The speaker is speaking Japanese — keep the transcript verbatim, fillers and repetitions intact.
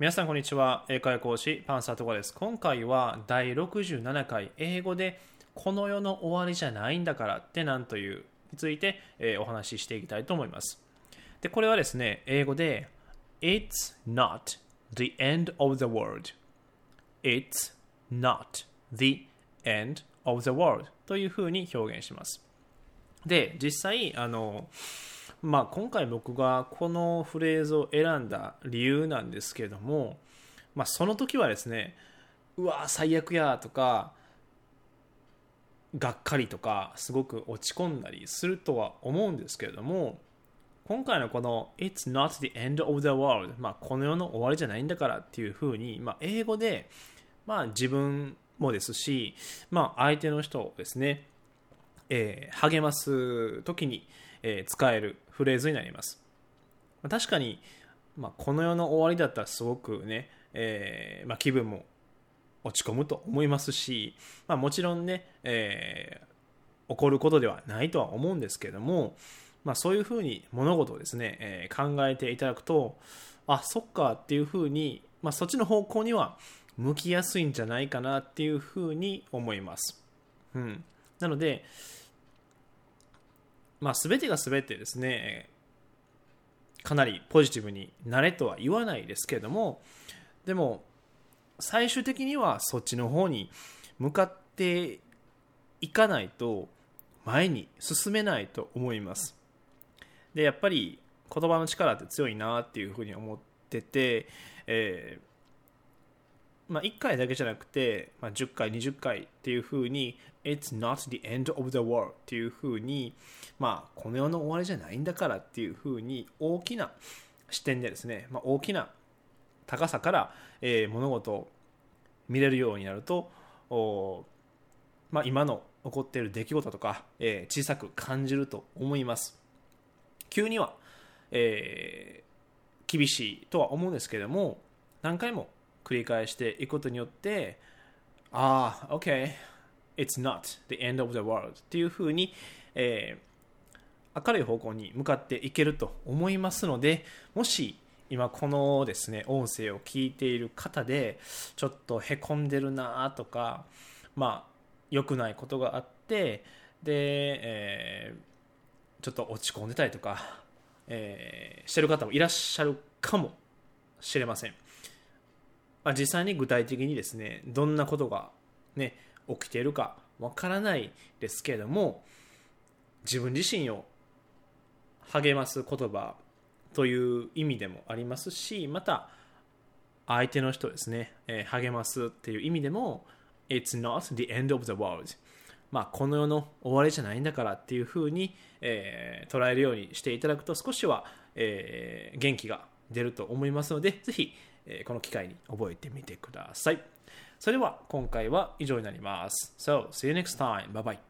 皆さんこんにちは。英会話講師パンサートコです。今回はだいろくじゅうななかい、英語でこの世の終わりじゃないんだからってなんというについてお話ししていきたいと思います。でこれはですね、英語で It's not the end of the world It's not the end of the world というふうに表現します。で実際あのまあ、今回僕がこのフレーズを選んだ理由なんですけども、まあ、その時はですね、うわ最悪やとかがっかりとかすごく落ち込んだりするとは思うんですけれども、今回のこの It's not the end of the world、まあ、この世の終わりじゃないんだからっていうふうに、まあ、英語で、まあ、自分もですし、まあ、相手の人をですね、えー、励ます時に使えるフレーズになります。確かに、まあ、この世の終わりだったらすごくね、えーまあ、気分も落ち込むと思いますし、まあ、もちろんね、えー、起こることではないとは思うんですけれども、まあ、そういうふうに物事をですね、えー、考えていただくと、あそっかっていうふうに、まあ、そっちの方向には向きやすいんじゃないかなっていうふうに思います、うん、なのでまあ、全てが全てですね、かなりポジティブになれとは言わないですけれども、でも最終的にはそっちの方に向かっていかないと前に進めないと思います。でやっぱり言葉の力って強いなっていうふうに思ってて、えーまあ、いっかいだけじゃなくて、まあ、じゅっかいにじゅっかいっていうふうにIt's not the end of the world っていうふうに、まあ、この世の終わりじゃないんだからっていうふうに大きな視点でですね、まあ、大きな高さから、えー、物事を見れるようになると、まあ、今の起こっている出来事とか、えー、小さく感じると思います。急には、えー、厳しいとは思うんですけれども、何回も繰り返していくことによって、ああ OK It's not the end of the world っていうふうに、えー、明るい方向に向かっていけると思いますので、もし今このですね音声を聞いている方でちょっとへこんでるなとか、まあ良くないことがあってで、えー、ちょっと落ち込んでたりとか、えー、してる方もいらっしゃるかもしれません。まあ、実際に具体的にですねどんなことがね起きているかわからないですけれども、自分自身を励ます言葉という意味でもありますし、また相手の人ですね、えー、励ますっていう意味でも It's not the end of the world、まあ、この世の終わりじゃないんだからっていうふうに、えー、捉えるようにしていただくと少しは、えー、元気が出ると思いますので、ぜひ、えー、この機会に覚えてみてください。それでは今回は以上になります。So, see you next time. Bye bye.